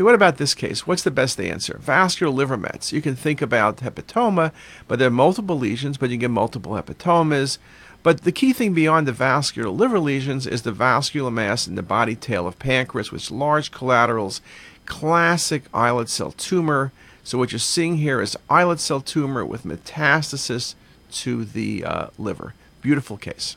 Okay, what about this case? What's the best answer? Vascular liver mets. You can think about hepatoma, but there are multiple lesions, but you get multiple hepatomas. But the key thing beyond the vascular liver lesions is the vascular mass in the body tail of pancreas, which is large collaterals, classic islet cell tumor. So what you're seeing here is islet cell tumor with metastasis to the liver. Beautiful case.